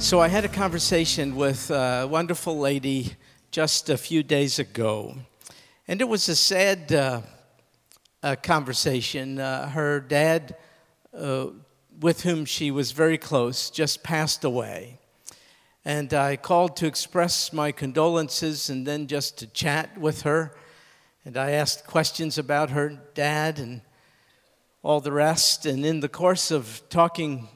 So I had a conversation with a wonderful lady just a few days ago, and it was a sad conversation. Her dad, with whom she was very close, just passed away, and I called to express my condolences and then just to chat with her, and I asked questions about her dad and all the rest, and in the course of talking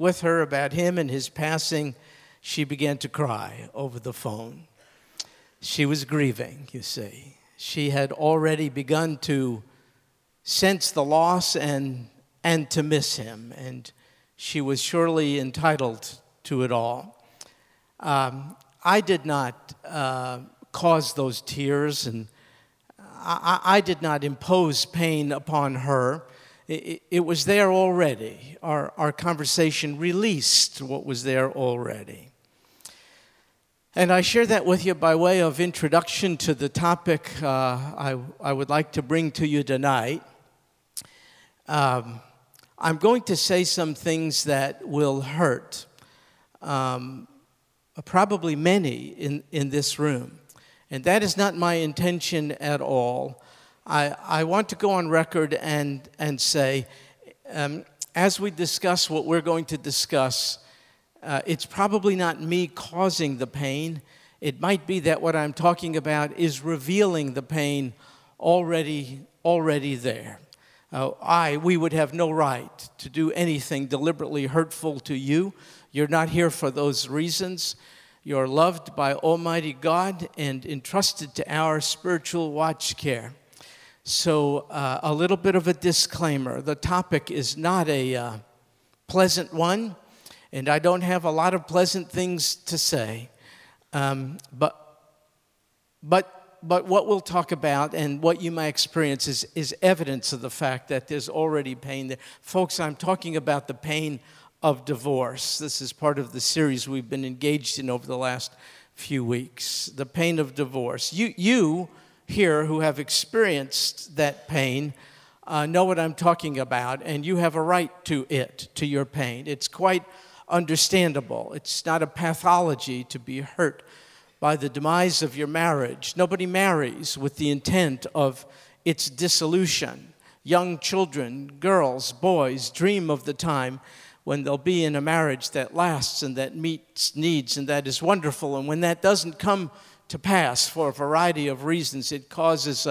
with her about him and his passing, she began to cry over the phone. She was grieving, you see. She had already begun to sense the loss and to miss him, and she was surely entitled to it all. I did not cause those tears, and I did not impose pain upon her. It was there already. Our conversation released what was there already. And I share that with you by way of introduction to the topic I would like to bring to you tonight. I'm going to say some things that will hurt probably many in this room. And that is not my intention at all. I want to go on record and say, as we discuss what we're going to discuss, it's probably not me causing the pain. It might be that what I'm talking about is revealing the pain already there. We would have no right to do anything deliberately hurtful to you. You're not here for those reasons. You're loved by Almighty God and entrusted to our spiritual watch care. So a little bit of a disclaimer. The topic is not a pleasant one, and I don't have a lot of pleasant things to say. But what we'll talk about and what you might experience is evidence of the fact that there's already pain there. Folks, I'm talking about the pain of divorce. This is part of the series we've been engaged in over the last few weeks. The pain of divorce. You here who have experienced that pain know what I'm talking about, and you have a right to it, to your pain. It's quite understandable. It's not a pathology to be hurt by the demise of your marriage. Nobody marries with the intent of its dissolution. Young children, girls, boys dream of the time when they'll be in a marriage that lasts and that meets needs and that is wonderful, and when that doesn't come to pass for a variety of reasons, it causes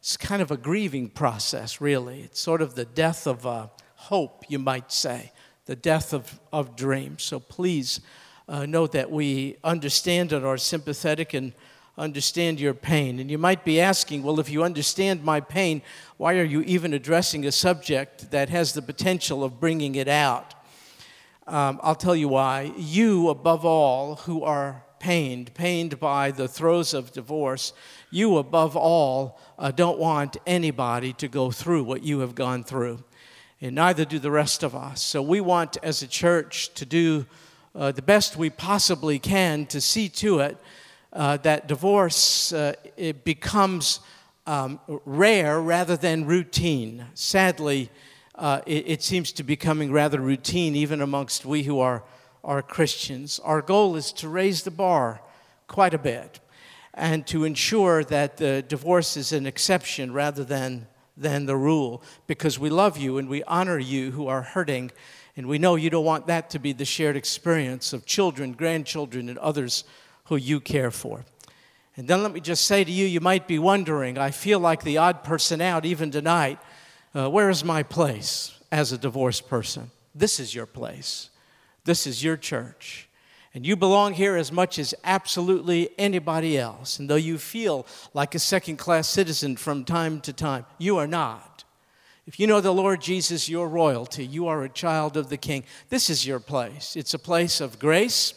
it's kind of a grieving process, really. It's sort of the death of hope, you might say, the death of dreams. So please know that we understand and are sympathetic and understand your pain. And you might be asking, well, if you understand my pain, why are you even addressing a subject that has the potential of bringing it out? I'll tell you why. You, above all, who are pained by the throes of divorce, you above all don't want anybody to go through what you have gone through, and neither do the rest of us. So we want as a church to do the best we possibly can to see to it that divorce it becomes rare rather than routine. Sadly, it seems to be becoming rather routine even amongst we who are Christians. Our goal is to raise the bar quite a bit and to ensure that the divorce is an exception rather than the rule, because we love you and we honor you who are hurting, and we know you don't want that to be the shared experience of children, grandchildren, and others who you care for. And then let me just say to you, you might be wondering, I feel like the odd person out even tonight. Where is my place as a divorced person? This is your place. This is your church, and you belong here as much as absolutely anybody else. And though you feel like a second-class citizen from time to time, you are not. If you know the Lord Jesus, you're royalty. You are a child of the King. This is your place. It's a place of grace.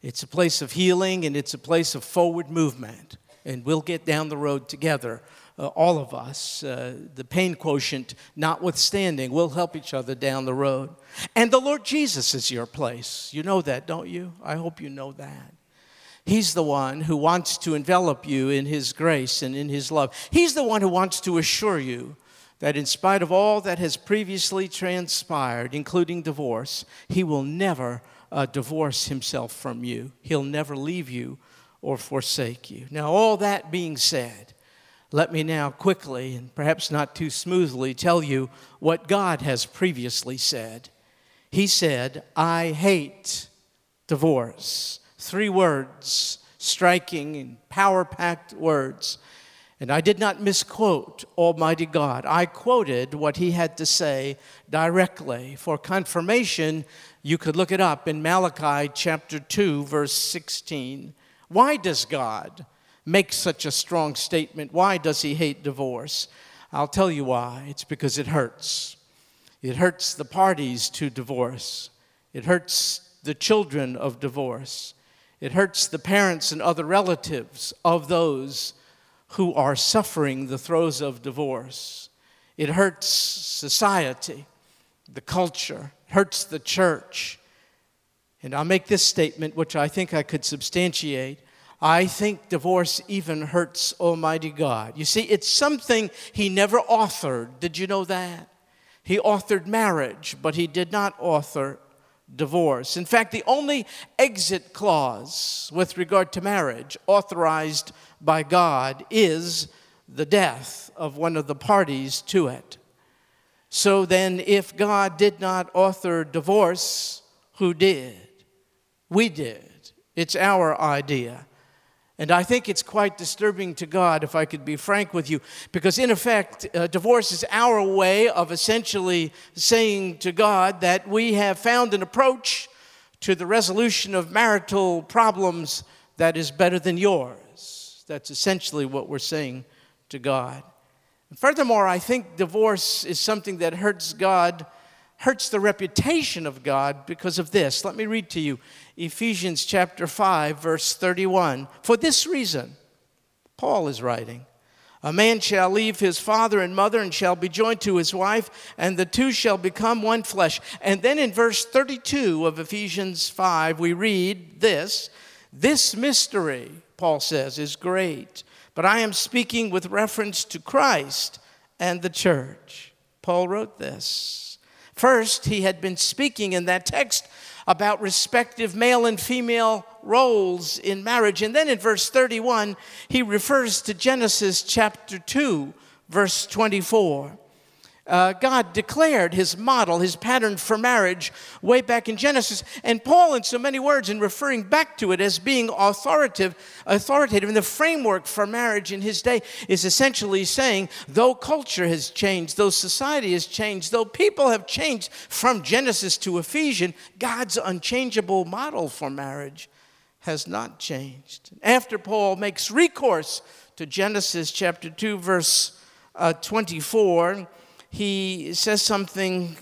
It's a place of healing, and it's a place of forward movement. And we'll get down the road together, all of us, the pain quotient notwithstanding, we'll help each other down the road. And the Lord Jesus is your place. You know that, don't you? I hope you know that. He's the one who wants to envelop you in His grace and in His love. He's the one who wants to assure you that in spite of all that has previously transpired, including divorce, He will never divorce himself from you. He'll never leave you or forsake you. Now, all that being said, let me now quickly, and perhaps not too smoothly, tell you what God has previously said. He said, I hate divorce. 3 words, striking and power-packed words. And I did not misquote Almighty God. I quoted what he had to say directly. For confirmation, you could look it up in Malachi chapter 2, verse 16. Why does God make such a strong statement? Why does he hate divorce? I'll tell you why. It's because it hurts. It hurts the parties to divorce. It hurts the children of divorce. It hurts the parents and other relatives of those who are suffering the throes of divorce. It hurts society, the culture, it hurts the church. And I'll make this statement, which I think I could substantiate. I think divorce even hurts Almighty God. You see, it's something he never authored. Did you know that? He authored marriage, but he did not author divorce. In fact, the only exit clause with regard to marriage authorized by God is the death of one of the parties to it. So then, if God did not author divorce, who did? We did. It's our idea. And I think it's quite disturbing to God, if I could be frank with you, because in effect, divorce is our way of essentially saying to God that we have found an approach to the resolution of marital problems that is better than yours. That's essentially what we're saying to God. And furthermore, I think divorce is something that hurts God, hurts the reputation of God because of this. Let me read to you. Ephesians chapter 5, verse 31. For this reason, Paul is writing, a man shall leave his father and mother and shall be joined to his wife, and the two shall become one flesh. And then in verse 32 of Ephesians 5, we read this. This mystery, Paul says, is great, but I am speaking with reference to Christ and the church. Paul wrote this. First, he had been speaking in that text about respective male and female roles in marriage. And then in verse 31, he refers to Genesis chapter 2, verse 24. God declared his model, his pattern for marriage way back in Genesis. And Paul, in so many words, in referring back to it as being authoritative in the framework for marriage in his day, is essentially saying, though culture has changed, though society has changed, though people have changed from Genesis to Ephesians, God's unchangeable model for marriage has not changed. After Paul makes recourse to Genesis chapter 2, verse 24, he says something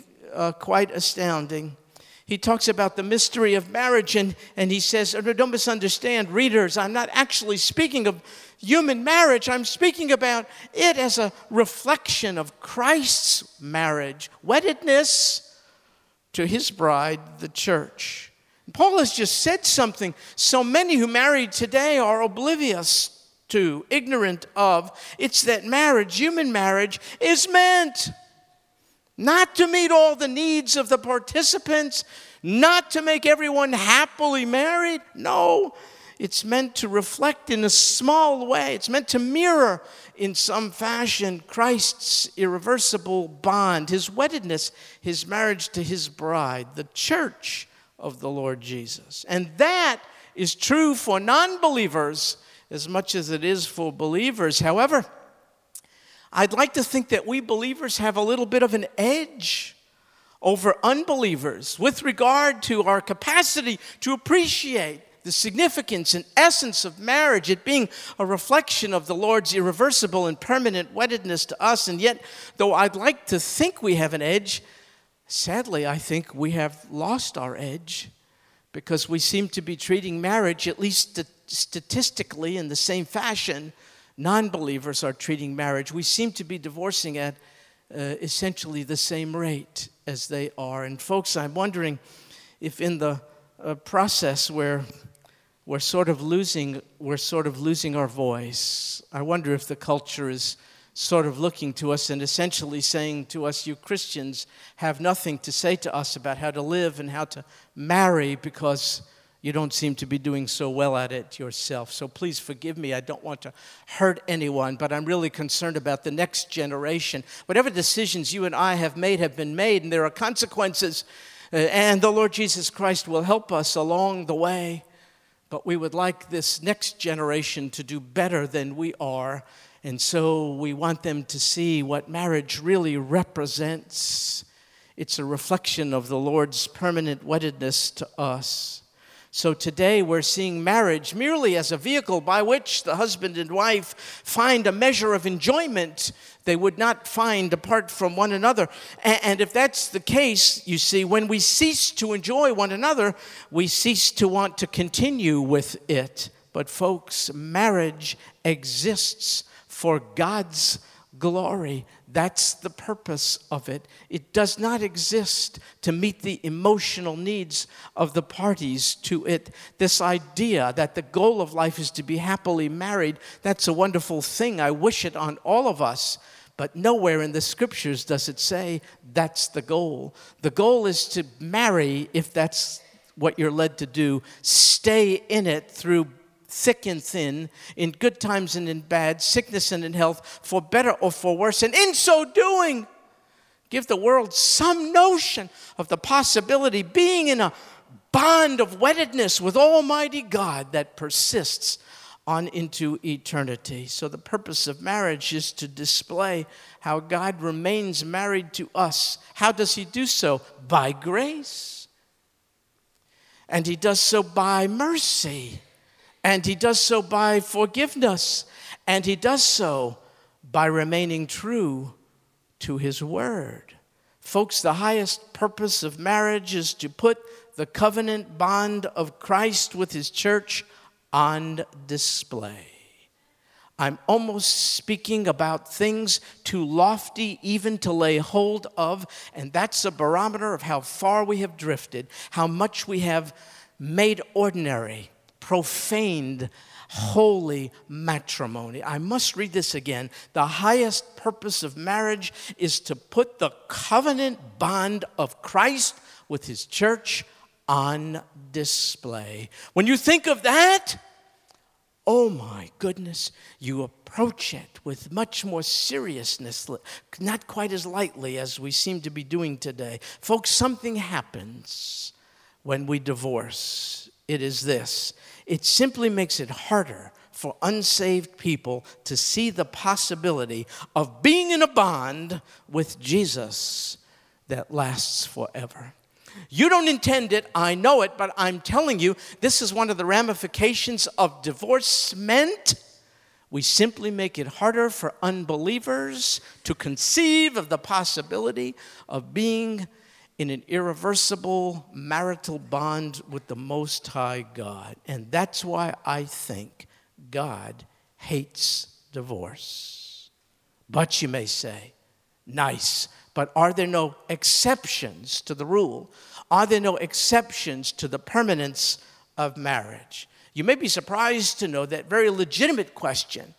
quite astounding. He talks about the mystery of marriage, and he says, don't misunderstand, readers, I'm not actually speaking of human marriage. I'm speaking about it as a reflection of Christ's marriage, weddedness to his bride, the church. And Paul has just said something so many who marry today are oblivious to, ignorant of. It's that marriage, human marriage, is meant not to meet all the needs of the participants, not to make everyone happily married. No, it's meant to reflect in a small way. It's meant to mirror in some fashion Christ's irreversible bond, his weddedness, his marriage to his bride, the church of the Lord Jesus. And that is true for non-believers as much as it is for believers. However, I'd like to think that we believers have a little bit of an edge over unbelievers with regard to our capacity to appreciate the significance and essence of marriage, it being a reflection of the Lord's irreversible and permanent weddedness to us. And yet, though I'd like to think we have an edge, sadly, I think we have lost our edge because we seem to be treating marriage, at least statistically, in the same fashion non-believers are treating marriage. We seem to be divorcing at essentially the same rate as they are. And folks, I'm wondering if in the process where we're sort of losing our voice, I wonder if the culture is sort of looking to us and essentially saying to us, you Christians have nothing to say to us about how to live and how to marry because you don't seem to be doing so well at it yourself. So please forgive me. I don't want to hurt anyone, but I'm really concerned about the next generation. Whatever decisions you and I have made have been made, and there are consequences. And the Lord Jesus Christ will help us along the way. But we would like this next generation to do better than we are. And so we want them to see what marriage really represents. It's a reflection of the Lord's permanent weddedness to us. So today we're seeing marriage merely as a vehicle by which the husband and wife find a measure of enjoyment they would not find apart from one another. And if that's the case, you see, when we cease to enjoy one another, we cease to want to continue with it. But folks, marriage exists for God's glory. That's the purpose of it. It does not exist to meet the emotional needs of the parties to it. This idea that the goal of life is to be happily married, that's a wonderful thing. I wish it on all of us. But nowhere in the scriptures does it say that's the goal. The goal is to marry, if that's what you're led to do, stay in it through thick and thin, in good times and in bad, sickness and in health, for better or for worse, and in so doing, give the world some notion of the possibility being in a bond of weddedness with Almighty God that persists on into eternity. So the purpose of marriage is to display how God remains married to us. How does He do so? By grace. And He does so by mercy. And He does so by forgiveness. And He does so by remaining true to His word. Folks, the highest purpose of marriage is to put the covenant bond of Christ with His church on display. I'm almost speaking about things too lofty even to lay hold of, and that's a barometer of how far we have drifted, how much we have made ordinary, profaned, holy matrimony. I must read this again. The highest purpose of marriage is to put the covenant bond of Christ with His church on display. When you think of that, oh my goodness, you approach it with much more seriousness, not quite as lightly as we seem to be doing today. Folks, something happens when we divorce. It is this. It simply makes it harder for unsaved people to see the possibility of being in a bond with Jesus that lasts forever. You don't intend it, I know it, but I'm telling you, this is one of the ramifications of divorcement. We simply make it harder for unbelievers to conceive of the possibility of being in an irreversible marital bond with the Most High God. And that's why I think God hates divorce. But you may say, nice, but are there no exceptions to the rule? Are there no exceptions to the permanence of marriage? You may be surprised to know that very legitimate question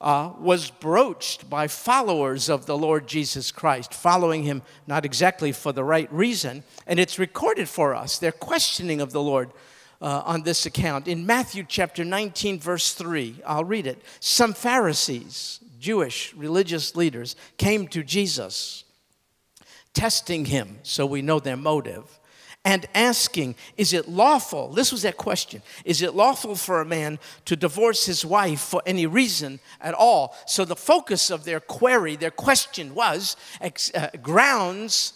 was broached by followers of the Lord Jesus Christ, following Him not exactly for the right reason. And it's recorded for us, their questioning of the Lord on this account. In Matthew chapter 19, verse 3, I'll read it. Some Pharisees, Jewish religious leaders, came to Jesus, testing Him, so we know their motive, and asking, is it lawful? This was that question. Is it lawful for a man to divorce his wife for any reason at all? So the focus of their query, their question was grounds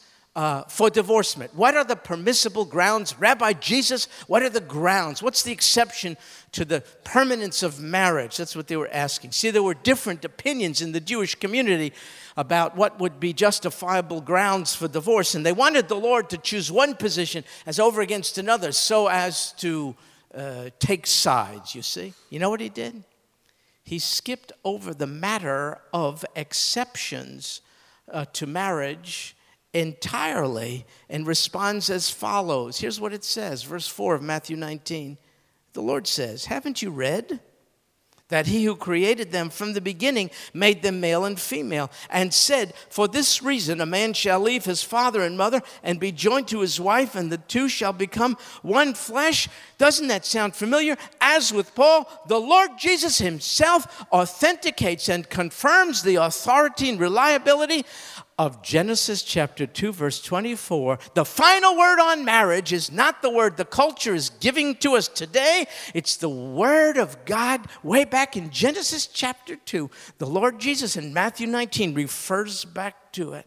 for divorcement. What are the permissible grounds? Rabbi Jesus, what are the grounds? What's the exception to the permanence of marriage? That's what they were asking. See, there were different opinions in the Jewish community about what would be justifiable grounds for divorce, and they wanted the Lord to choose one position as over against another so as to take sides, you see. You know what He did? He skipped over the matter of exceptions to marriage entirely and responds as follows. Here's what it says, verse 4 of Matthew 19. The Lord says, haven't you read that he who created them from the beginning made them male and female, and said, for this reason a man shall leave his father and mother and be joined to his wife, and the two shall become one flesh. Doesn't that sound familiar? As with Paul, the Lord Jesus himself authenticates and confirms the authority and reliability of Genesis chapter 2, verse 24. The final word on marriage is not the word the culture is giving to us today. It's the word of God way back in Genesis chapter 2. The Lord Jesus in Matthew 19 refers back to it.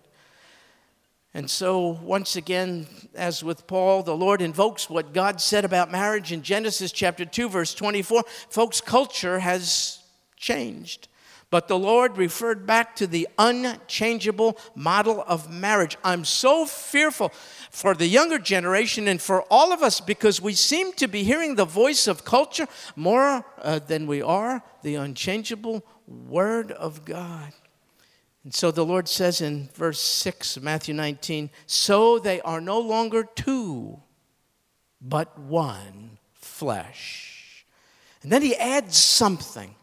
And so, once again, as with Paul, the Lord invokes what God said about marriage in Genesis chapter 2, verse 24. Folks, culture has changed. But the Lord referred back to the unchangeable model of marriage. I'm so fearful for the younger generation and for all of us, because we seem to be hearing the voice of culture more than we are the unchangeable Word of God. And so the Lord says in verse 6 of Matthew 19, so they are no longer two, but one flesh. And then he adds something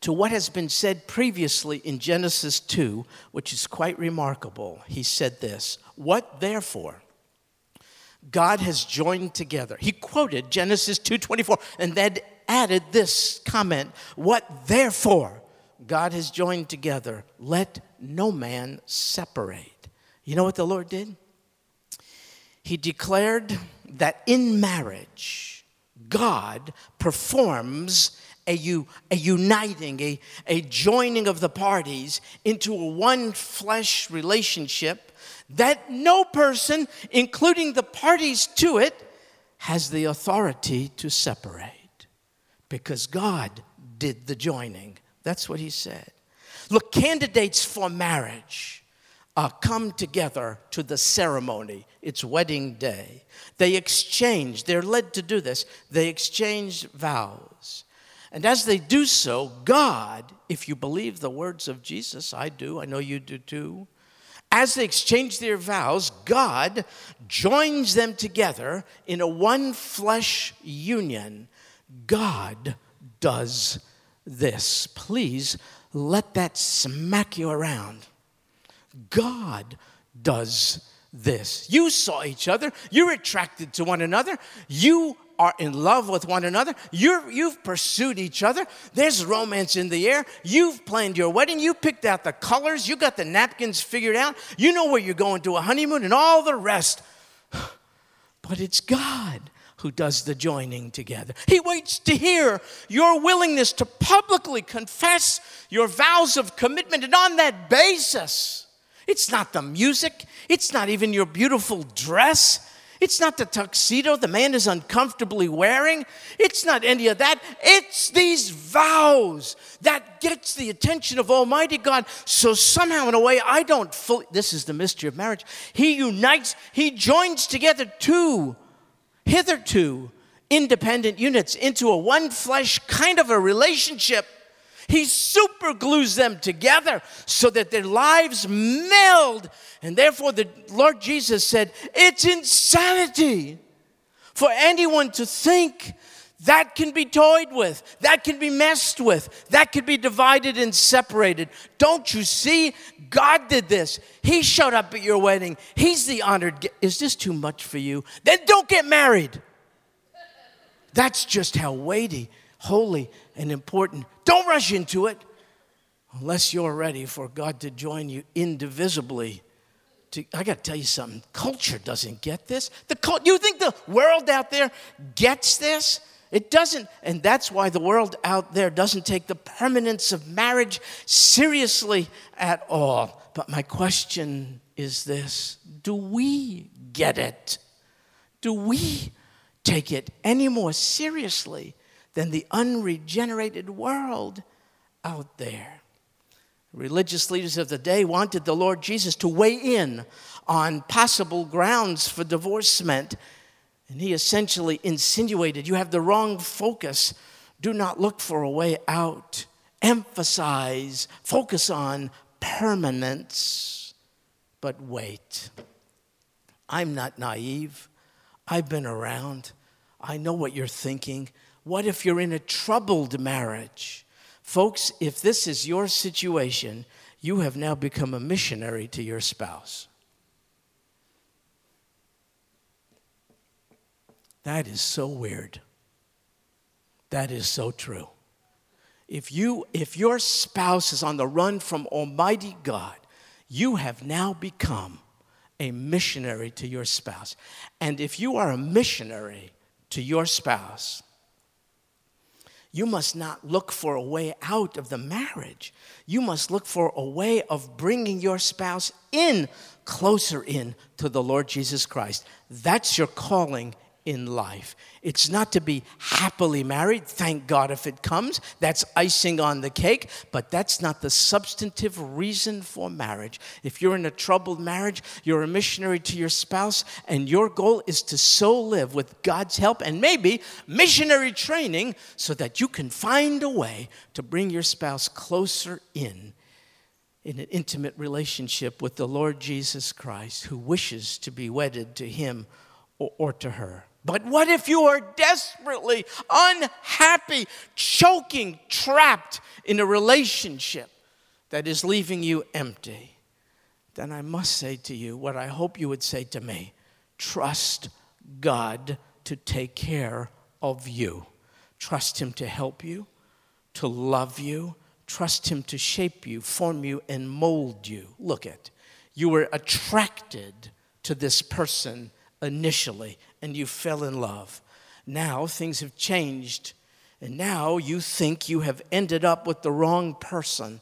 to what has been said previously in Genesis 2, which is quite remarkable. He said this, what therefore God has joined together. He quoted Genesis 2:24 and then added this comment, what therefore God has joined together, let no man separate. You know what the Lord did? He declared that in marriage, God performs a uniting, a joining of the parties into a one-flesh relationship that no person, including the parties to it, has the authority to separate, because God did the joining. That's what he said. Look, candidates for marriage come together to the ceremony. It's wedding day. They exchange. They're led to do this. They exchange vows. And as they do so, God, if you believe the words of Jesus, I do, I know you do too, as they exchange their vows, God joins them together in a one-flesh union. God does this. Please let that smack you around. God does this. You saw each other. You're attracted to one another. You are in love with one another. You've pursued each other. There's romance in the air. You've planned your wedding. You picked out the colors. You got the napkins figured out. You know where you're going to a honeymoon and all the rest. But it's God who does the joining together. He waits to hear your willingness to publicly confess your vows of commitment. And on that basis, it's not the music. It's not even your beautiful dress. It's not the tuxedo the man is uncomfortably wearing. It's not any of that. It's these vows that gets the attention of Almighty God. So somehow, in a way, I don't fully... This is the mystery of marriage. He unites, he joins together two, hitherto, independent units into a one-flesh kind of a relationship. He super glues them together so that their lives meld. And therefore, the Lord Jesus said, it's insanity for anyone to think that can be toyed with, that can be messed with, that can be divided and separated. Don't you see? God did this. He showed up at your wedding. He's the honored guest. Is this too much for you? Then don't get married. That's just how weighty, holy, and important. Don't rush into it unless you're ready for God to join you indivisibly. I got to tell you something. Culture doesn't get this. You think the world out there gets this? It doesn't. And that's why the world out there doesn't take the permanence of marriage seriously at all. But my question is this. Do we get it? Do we take it any more seriously than the unregenerated world out there? Religious leaders of the day wanted the Lord Jesus to weigh in on possible grounds for divorcement. And he essentially insinuated, you have the wrong focus. Do not look for a way out. Emphasize, focus on permanence. But wait, I'm not naive. I've been around. I know what you're thinking. What if you're in a troubled marriage? Folks, if this is your situation, you have now become a missionary to your spouse. That is so weird. That is so true. If your spouse is on the run from Almighty God, you have now become a missionary to your spouse. And if you are a missionary to your spouse, you must not look for a way out of the marriage. You must look for a way of bringing your spouse closer in to the Lord Jesus Christ. That's your calling in life. It's not to be happily married. Thank God if it comes. That's icing on the cake. But that's not the substantive reason for marriage. If you're in a troubled marriage, you're a missionary to your spouse, and your goal is to so live with God's help and maybe missionary training so that you can find a way to bring your spouse closer in an intimate relationship with the Lord Jesus Christ, who wishes to be wedded to him or to her. But what if you are desperately unhappy, choking, trapped in a relationship that is leaving you empty? Then I must say to you what I hope you would say to me. Trust God to take care of you. Trust him to help you, to love you. Trust him to shape you, form you, and mold you. Look at, you were attracted to this person initially, and you fell in love. Now things have changed, and now you think you have ended up with the wrong person.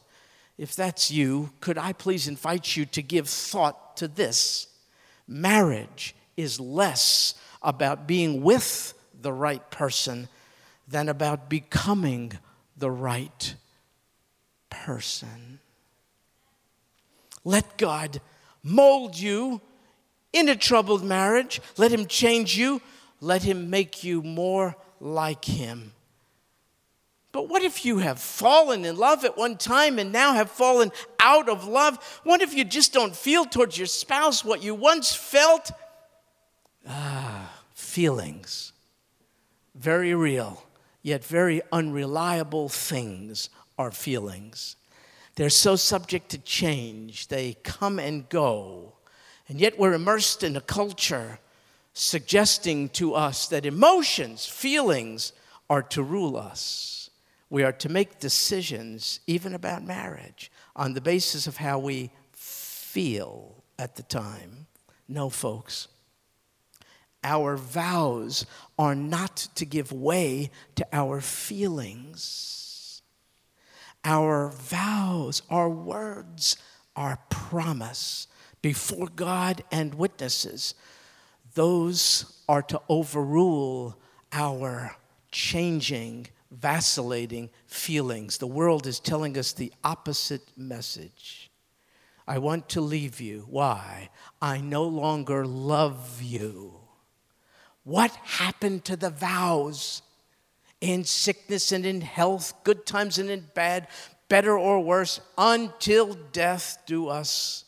If that's you, could I please invite you to give thought to this? Marriage is less about being with the right person than about becoming the right person. Let God mold you in a troubled marriage. Let him change you. Let him make you more like him. But what if you have fallen in love at one time and now have fallen out of love? What if you just don't feel towards your spouse what you once felt? Feelings. Very real, yet very unreliable things are feelings. They're so subject to change. They come and go. And yet we're immersed in a culture suggesting to us that emotions, feelings, are to rule us. We are to make decisions, even about marriage, on the basis of how we feel at the time. No, folks. Our vows are not to give way to our feelings. Our vows, our words, our promise before God and witnesses, those are to overrule our changing, vacillating feelings. The world is telling us the opposite message. I want to leave you. Why? I no longer love you. What happened to the vows? In sickness and in health, good times and in bad, better or worse, until death do us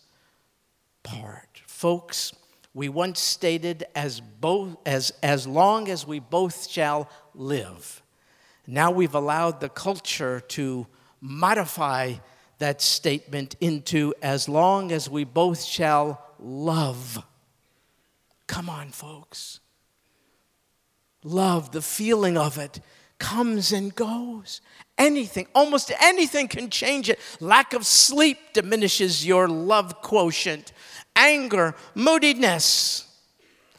part. Folks, we once stated as long as we both shall live. Now we've allowed the culture to modify that statement into as long as we both shall love. Come on, folks. Love, the feeling of it, comes and goes. Anything, almost anything can change it. Lack of sleep diminishes your love quotient. Anger, moodiness,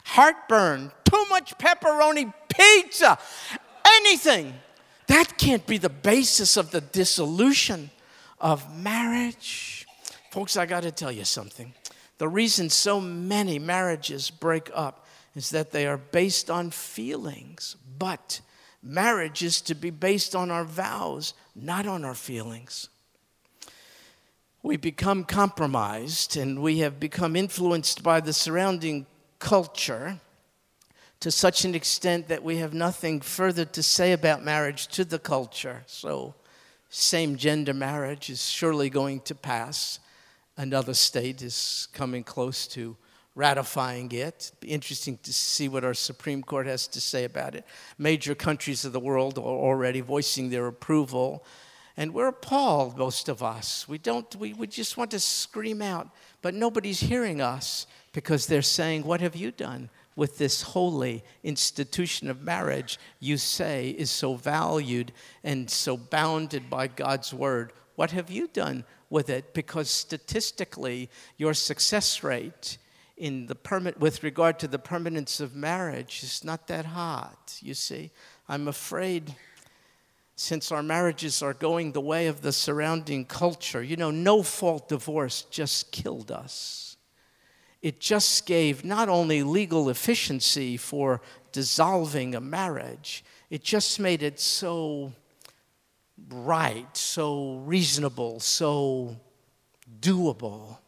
heartburn, too much pepperoni pizza, anything. That can't be the basis of the dissolution of marriage. Folks, I got to tell you something. The reason so many marriages break up is that they are based on feelings. But marriage is to be based on our vows, not on our feelings. We become compromised, and we have become influenced by the surrounding culture to such an extent that we have nothing further to say about marriage to the culture. So same-gender marriage is surely going to pass. Another state is coming close to ratifying it. Interesting to see what our Supreme Court has to say about it. Major countries of the world are already voicing their approval. And we're appalled, most of us. We just want to scream out, but nobody's hearing us because they're saying, what have you done with this holy institution of marriage you say is so valued and so bounded by God's word? What have you done with it? Because statistically, your success rate in the with regard to the permanence of marriage is not that hot, you see. I'm afraid, since our marriages are going the way of the surrounding culture, no-fault divorce just killed us. It just gave not only legal efficiency for dissolving a marriage, it just made it so right, so reasonable, so doable.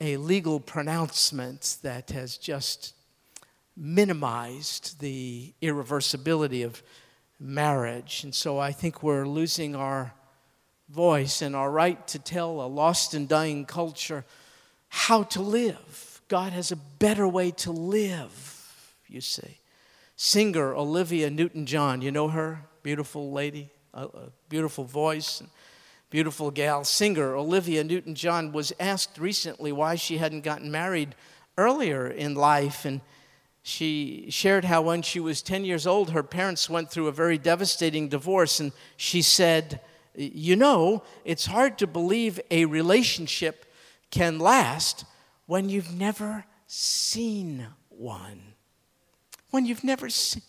A legal pronouncement that has just minimized the irreversibility of marriage. And so I think we're losing our voice and our right to tell a lost and dying culture how to live. God has a better way to live, you see. Singer Olivia Newton-John, you know her? Beautiful lady, beautiful voice, beautiful gal. Singer Olivia Newton-John was asked recently why she hadn't gotten married earlier in life, and she shared how when she was 10 years old, her parents went through a very devastating divorce, and she said, it's hard to believe a relationship can last when you've never seen one. When you've never seen.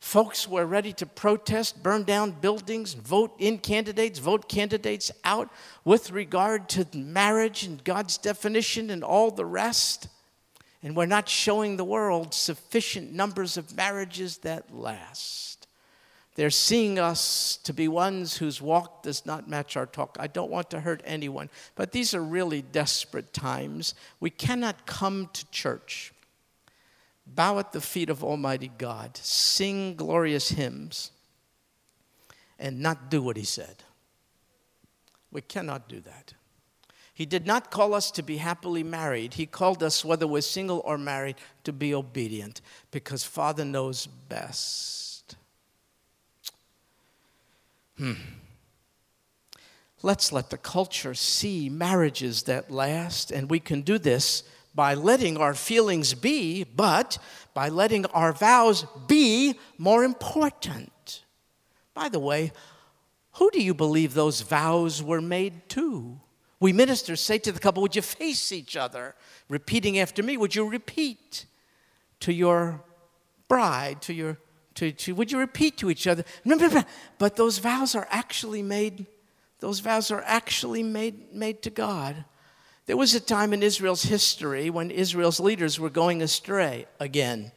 Folks were ready to protest, burn down buildings, vote in candidates, vote candidates out with regard to marriage and God's definition and all the rest. And we're not showing the world sufficient numbers of marriages that last. They're seeing us to be ones whose walk does not match our talk. I don't want to hurt anyone, but these are really desperate times. We cannot come to church, bow at the feet of Almighty God, sing glorious hymns, and not do what he said. We cannot do that. He did not call us to be happily married. He called us, whether we're single or married, to be obedient because Father knows best. Let's let the culture see marriages that last, and we can do this by letting our feelings be, but by letting our vows be more important. By the way, who do you believe those vows were made to? We ministers say to the couple, would you face each other? Repeating after me, would you repeat to your bride, would you repeat to each other? But those vows are actually made to God. There was a time in Israel's history when Israel's leaders were going astray again.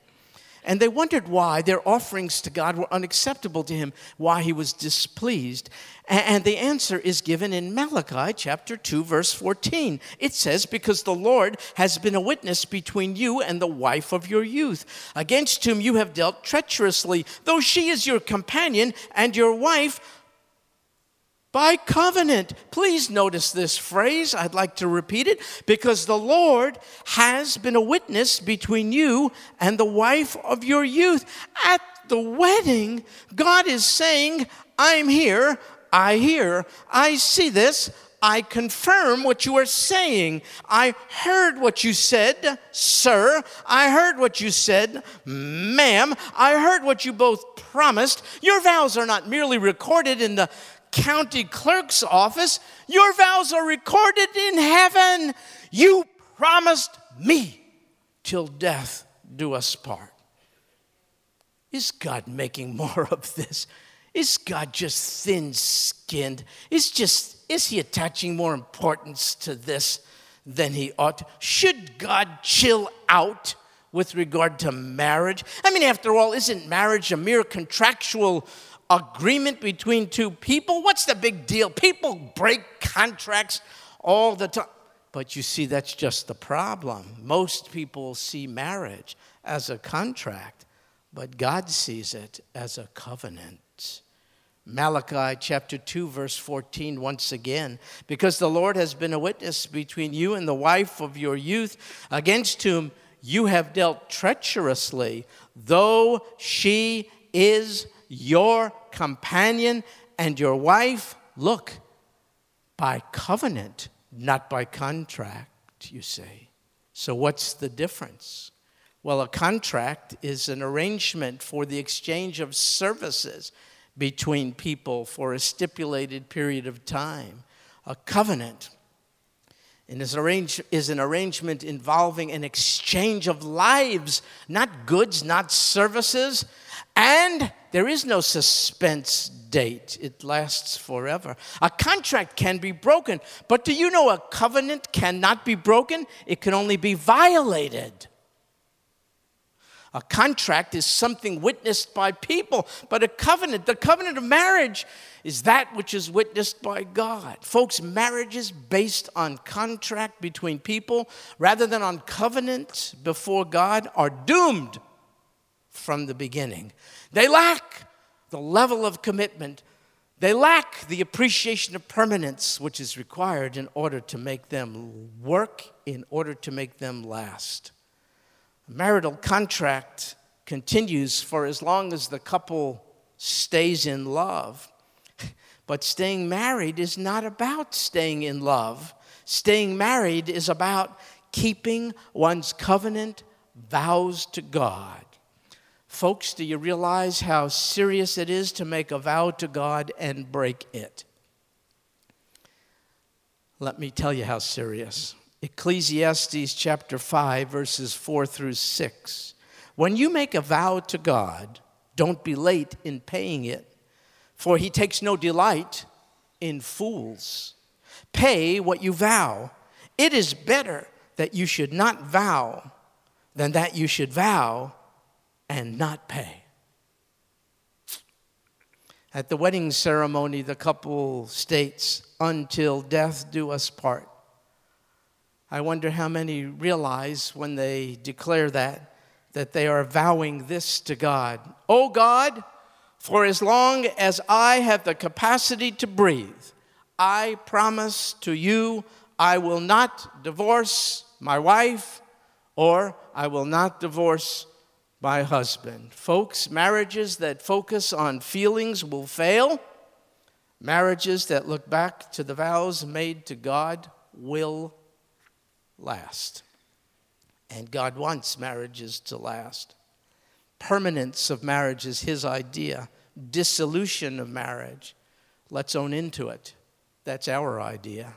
And they wondered why their offerings to God were unacceptable to him, why he was displeased. And the answer is given in Malachi chapter 2, verse 14. It says, because the Lord has been a witness between you and the wife of your youth, against whom you have dealt treacherously, though she is your companion and your wife by covenant. Please notice this phrase. I'd like to repeat it. Because the Lord has been a witness between you and the wife of your youth. At the wedding, God is saying, I'm here, I hear, I see this, I confirm what you are saying. I heard what you said, sir. I heard what you said, ma'am. I heard what you both promised. Your vows are not merely recorded in the county clerk's office. Your vows are recorded in heaven. You promised me, till death do us part. Is God making more of this? Is God just thin-skinned? Is he attaching more importance to this than he ought to? Should God chill out with regard to marriage? I mean, after all, isn't marriage a mere contractual agreement between two people? What's the big deal? People break contracts all the time. But you see, that's just the problem. Most people see marriage as a contract, but God sees it as a covenant. Malachi chapter 2, verse 14, once again. Because the Lord has been a witness between you and the wife of your youth, against whom you have dealt treacherously, though she is your companion and your wife, look, by covenant, not by contract, you see. So what's the difference? Well, a contract is an arrangement for the exchange of services between people for a stipulated period of time. A covenant is an arrangement involving an exchange of lives, not goods, not services, and there is no suspense date. It lasts forever. A contract can be broken, but do you know a covenant cannot be broken? It can only be violated. A contract is something witnessed by people, but a covenant, the covenant of marriage, is that which is witnessed by God. Folks, marriage is based on contract between people rather than on covenant before God, are doomed from the beginning. They lack the level of commitment. They lack the appreciation of permanence, which is required in order to make them work, in order to make them last. A marital contract continues for as long as the couple stays in love. But staying married is not about staying in love. Staying married is about keeping one's covenant vows to God. Folks, do you realize how serious it is to make a vow to God and break it? Let me tell you how serious. Ecclesiastes chapter 5, verses 4 through 6. When you make a vow to God, don't be late in paying it, for he takes no delight in fools. Pay what you vow. It is better that you should not vow than that you should vow and not pay. At the wedding ceremony, the couple states, "Until death do us part." I wonder how many realize when they declare that they are vowing this to God. Oh God, for as long as I have the capacity to breathe, I promise to you I will not divorce my wife, or I will not divorce my husband. Folks, marriages that focus on feelings will fail. Marriages that look back to the vows made to God will last. And God wants marriages to last. Permanence of marriage is his idea. Dissolution of marriage, let's own into it. That's our idea.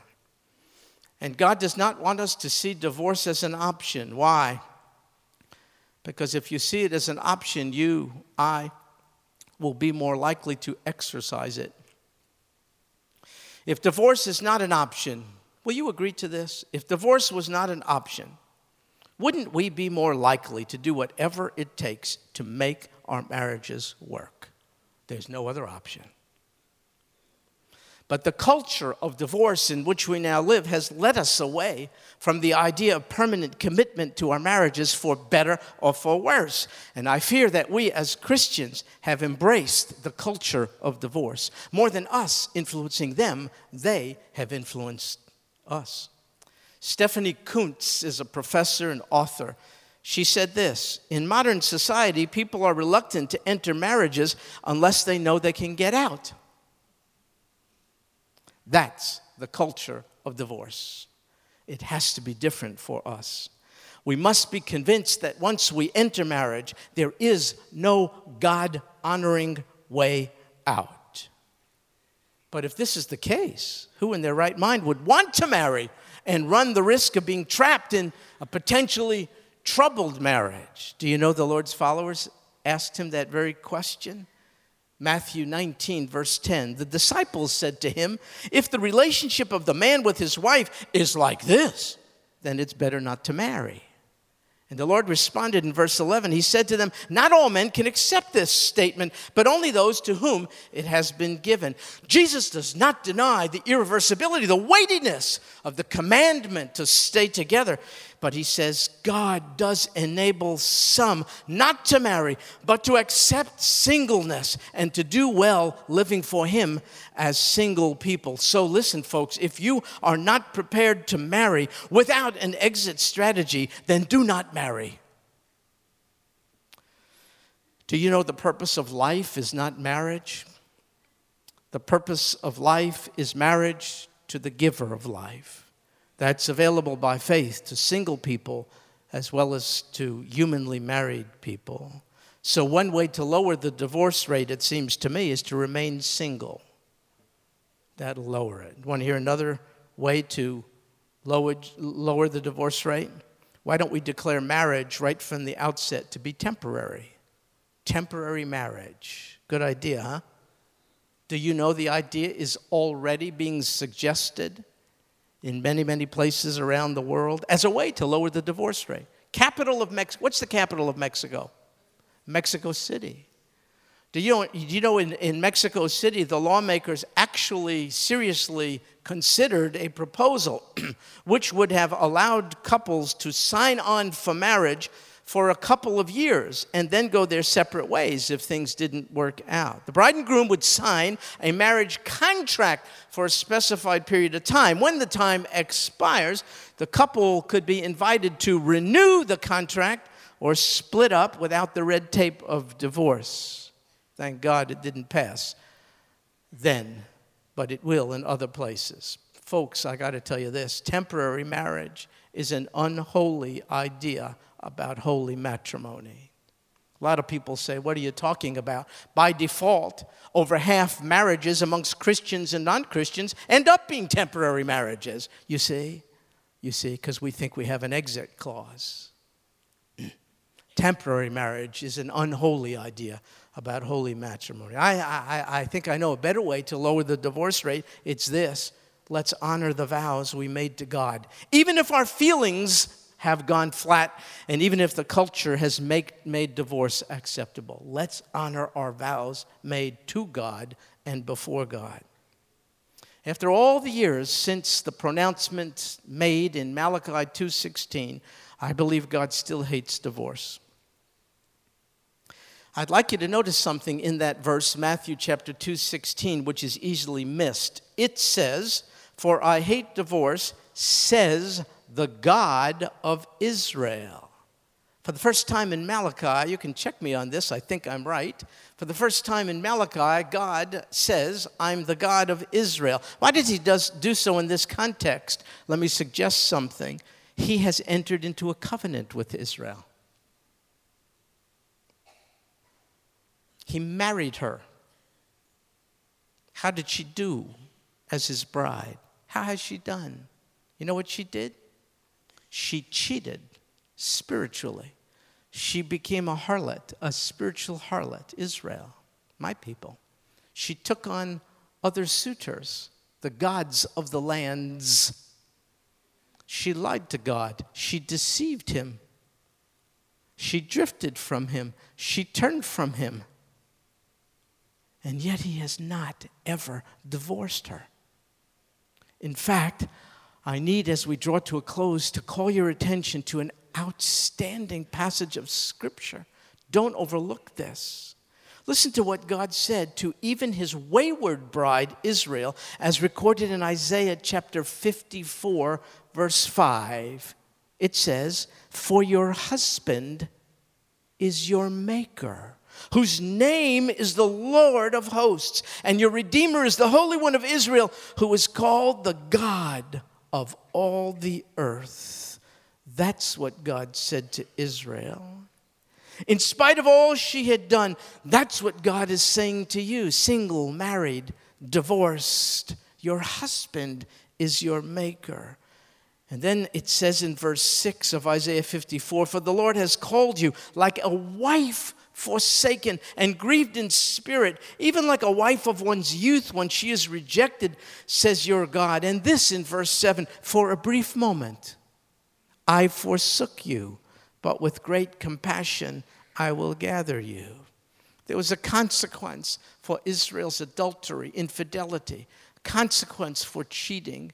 And God does not want us to see divorce as an option. Why? Because if you see it as an option, I will be more likely to exercise it. If divorce is not an option, will you agree to this? If divorce was not an option, wouldn't we be more likely to do whatever it takes to make our marriages work? There's no other option. But the culture of divorce in which we now live has led us away from the idea of permanent commitment to our marriages, for better or for worse. And I fear that we as Christians have embraced the culture of divorce. More than us influencing them, they have influenced us. Stephanie Kuntz is a professor and author. She said this: in modern society, people are reluctant to enter marriages unless they know they can get out. That's the culture of divorce. It has to be different for us. We must be convinced that once we enter marriage, there is no God-honoring way out. But if this is the case, who in their right mind would want to marry and run the risk of being trapped in a potentially troubled marriage? Do you know the Lord's followers asked him that very question? Matthew 19, verse 10. The disciples said to him, "If the relationship of the man with his wife is like this, then it's better not to marry." And the Lord responded in verse 11. He said to them, "Not all men can accept this statement, but only those to whom it has been given." Jesus does not deny the irreversibility, the weightiness of the commandment to stay together. But he says God does enable some not to marry, but to accept singleness and to do well living for him as single people. So listen, folks, if you are not prepared to marry without an exit strategy, then do not marry. Do you know the purpose of life is not marriage? The purpose of life is marriage to the giver of life. That's available by faith to single people as well as to humanly married people. So one way to lower the divorce rate, it seems to me, is to remain single. That'll lower it. Want to hear another way to lower the divorce rate? Why don't we declare marriage right from the outset to be temporary? Temporary marriage. Good idea, huh? Do you know the idea is already being suggested in many, many places around the world as a way to lower the divorce rate? Capital of Mexico. What's the capital of Mexico? Mexico City. Do you know in Mexico City, the lawmakers actually seriously considered a proposal which would have allowed couples to sign on for marriage for a couple of years and then go their separate ways if things didn't work out. The bride and groom would sign a marriage contract for a specified period of time. When the time expires, the couple could be invited to renew the contract or split up without the red tape of divorce. Thank God it didn't pass then, but it will in other places. Folks, I got to tell you this, temporary marriage is an unholy idea about holy matrimony. A lot of people say, what are you talking about? By default, over half marriages amongst Christians and non-Christians end up being temporary marriages. You see, because we think we have an exit clause. Temporary marriage is an unholy idea about holy matrimony. I think I know a better way to lower the divorce rate. It's this. Let's honor the vows we made to God. Even if our feelings have gone flat, and even if the culture has made divorce acceptable, let's honor our vows made to God and before God. After all the years since the pronouncement made in Malachi 2:16, I believe God still hates divorce. I'd like you to notice something in that verse, Matthew chapter 2:16, which is easily missed. It says, "For I hate divorce," says the God of Israel. For the first time in Malachi, you can check me on this, I think I'm right. For the first time in Malachi, God says, I'm the God of Israel. Why does he do so in this context? Let me suggest something. He has entered into a covenant with Israel. He married her. How did she do as his bride? How has she done? You know what she did? She cheated spiritually. She became a harlot, a spiritual harlot, Israel, my people. She took on other suitors, the gods of the lands. She lied to God. She deceived him. She drifted from him. She turned from him. And yet he has not ever divorced her. In fact, I need, as we draw to a close, to call your attention to an outstanding passage of Scripture. Don't overlook this. Listen to what God said to even his wayward bride, Israel, as recorded in Isaiah chapter 54, verse 5. It says, "For your husband is your maker, whose name is the Lord of hosts, and your Redeemer is the Holy One of Israel, who is called the God of all the earth." That's what God said to Israel. In spite of all she had done, that's what God is saying to you. Single, married, divorced, your husband is your maker. And then it says in verse 6 of Isaiah 54, "For the Lord has called you like a wife forsaken and grieved in spirit, even like a wife of one's youth when she is rejected, says your God." And this in verse 7, "For a brief moment I forsook you, but with great compassion I will gather you." There was a consequence for Israel's adultery, infidelity, consequence for cheating.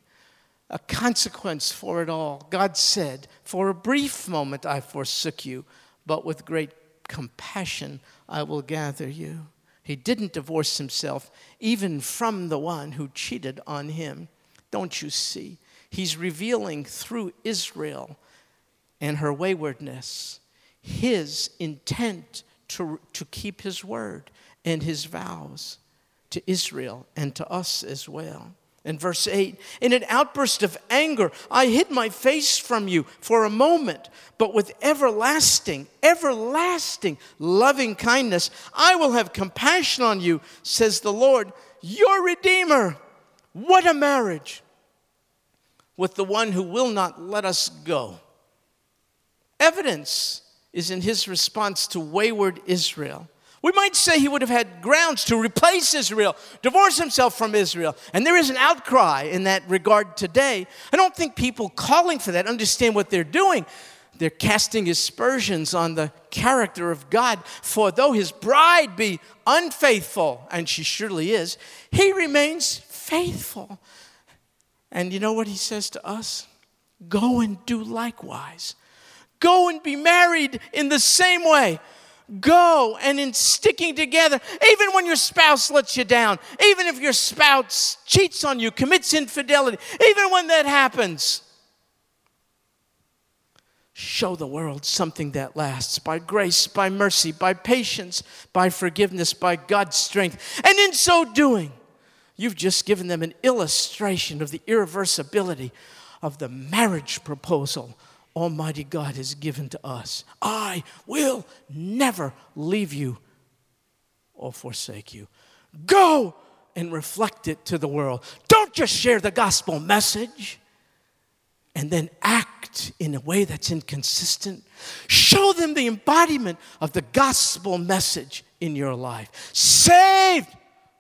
a consequence for it all. God said, "For a brief moment I forsook you, but with great compassion I will gather you." He didn't divorce himself even from the one who cheated on him. Don't you see? He's revealing through Israel and her waywardness his intent to keep his word and his vows to Israel and to us as well. In verse 8, in an outburst of anger, I hid my face from you for a moment, but with everlasting loving kindness, I will have compassion on you, says the Lord, your Redeemer. What a marriage with the one who will not let us go. Evidence is in his response to wayward Israel. We might say he would have had grounds to replace Israel, divorce himself from Israel. And there is an outcry in that regard today. I don't think people calling for that understand what they're doing. They're casting aspersions on the character of God. For though his bride be unfaithful, and she surely is, he remains faithful. And you know what he says to us? Go and do likewise. Go and be married in the same way. Go, and in sticking together, even when your spouse lets you down, even if your spouse cheats on you, commits infidelity, even when that happens, show the world something that lasts by grace, by mercy, by patience, by forgiveness, by God's strength. And in so doing, you've just given them an illustration of the irreversibility of the marriage proposal Almighty God has given to us. I will never leave you or forsake you. Go and reflect it to the world. Don't just share the gospel message and then act in a way that's inconsistent. Show them the embodiment of the gospel message in your life. Saved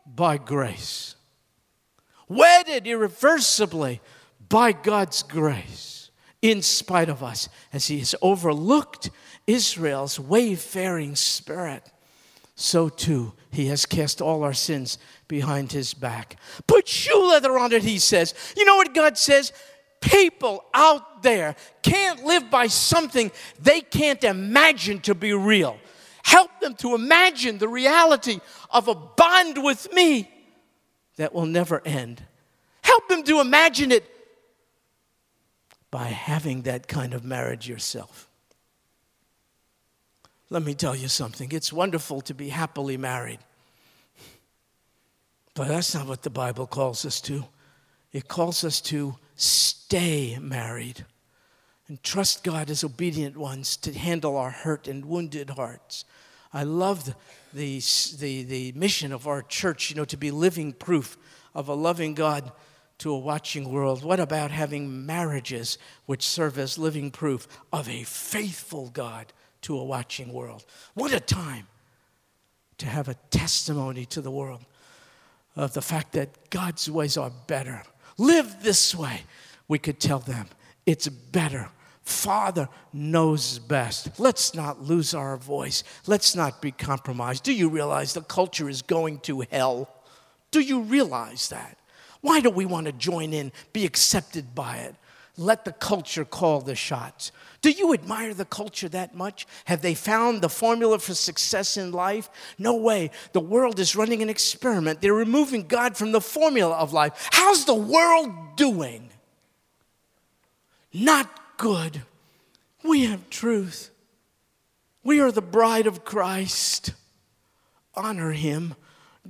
by grace. Wedded irreversibly by God's grace. In spite of us, as he has overlooked Israel's wayfaring spirit, so too he has cast all our sins behind his back. Put shoe leather on it, he says. You know what God says? People out there can't live by something they can't imagine to be real. Help them to imagine the reality of a bond with me that will never end. Help them to imagine it by having that kind of marriage yourself. Let me tell you something. It's wonderful to be happily married. But that's not what the Bible calls us to. It calls us to stay married and trust God as obedient ones to handle our hurt and wounded hearts. I love the mission of our church, to be living proof of a loving God to a watching world. What about having marriages which serve as living proof of a faithful God to a watching world? What a time to have a testimony to the world of the fact that God's ways are better. Live this way. We could tell them it's better. Father knows best. Let's not lose our voice. Let's not be compromised. Do you realize the culture is going to hell? Do you realize that? Why do we want to join in, be accepted by it? Let the culture call the shots. Do you admire the culture that much? Have they found the formula for success in life? No way. The world is running an experiment. They're removing God from the formula of life. How's the world doing? Not good. We have truth. We are the bride of Christ. Honor him.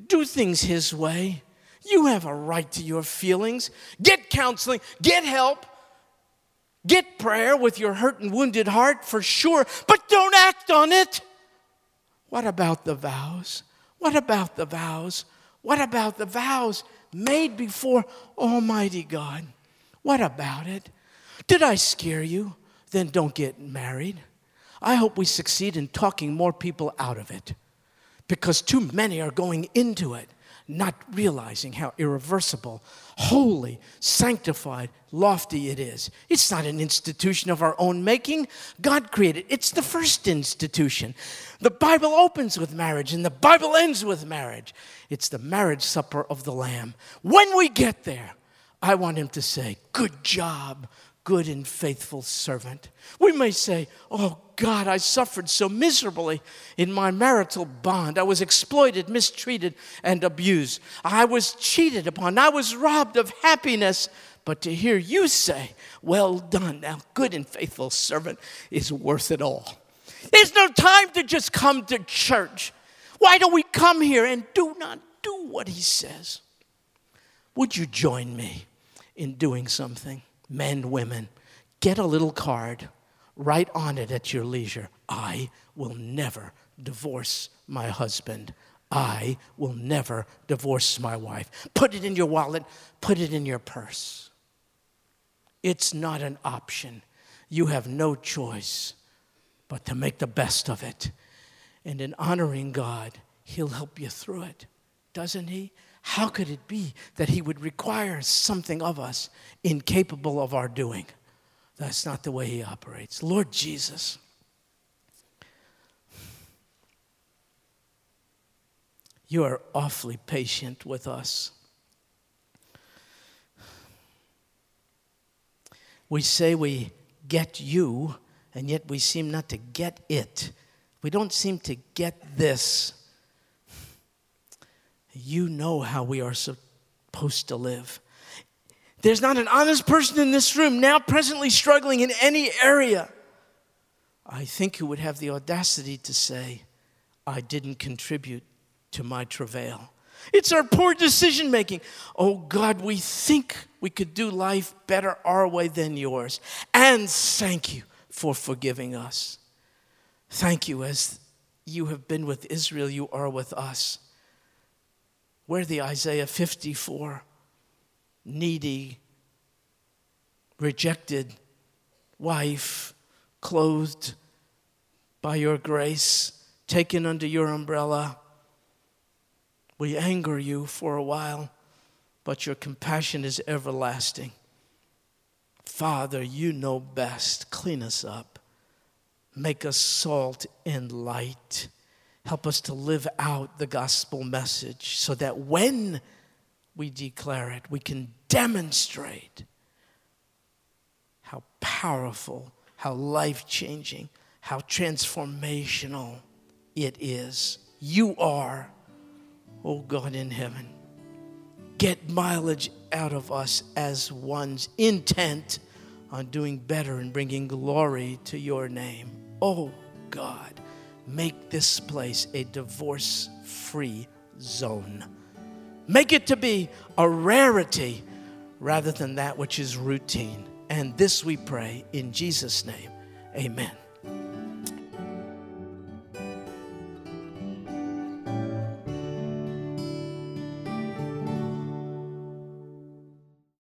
Do things his way. You have a right to your feelings. Get counseling. Get help. Get prayer with your hurt and wounded heart for sure, but don't act on it. What about the vows? What about the vows? What about the vows made before Almighty God? What about it? Did I scare you? Then don't get married. I hope we succeed in talking more people out of it, because too many are going into it, not realizing how irreversible, holy, sanctified, lofty it is. It's not an institution of our own making. God created it. It's the first institution. The Bible opens with marriage and the Bible ends with marriage. It's the marriage supper of the Lamb. When we get there, I want him to say, good job, good and faithful servant. We may say, oh God, I suffered so miserably in my marital bond. I was exploited, mistreated, and abused. I was cheated upon. I was robbed of happiness. But to hear you say, well done, thou good and faithful servant, is worth it all. There's no time to just come to church. Why don't we come here and do not do what he says? Would you join me in doing something? Men, women, get a little card. Write on it at your leisure. I will never divorce my husband. I will never divorce my wife. Put it in your wallet. Put it in your purse. It's not an option. You have no choice but to make the best of it. And in honoring God, he'll help you through it, doesn't he? How could it be that he would require something of us incapable of our doing? That's not the way he operates. Lord Jesus, you are awfully patient with us. We say we get you, and yet we seem not to get it. We don't seem to get this. You know how we are supposed to live. There's not an honest person in this room now presently struggling in any area, I think, who would have the audacity to say, I didn't contribute to my travail. It's our poor decision making. Oh God, we think we could do life better our way than yours. And thank you for forgiving us. Thank you, as you have been with Israel, you are with us. We're the Isaiah 54, needy, rejected wife, clothed by your grace, taken under your umbrella. We anger you for a while, but your compassion is everlasting. Father, you know best. Clean us up. Make us salt and light. Help us to live out the gospel message so that when we declare it, we can demonstrate how powerful, how life-changing, how transformational it is. You are, oh God in heaven. Get mileage out of us as one's intent on doing better and bringing glory to your name. Oh God. Make this place a divorce-free zone. Make it to be a rarity rather than that which is routine. And this we pray in Jesus' name. Amen.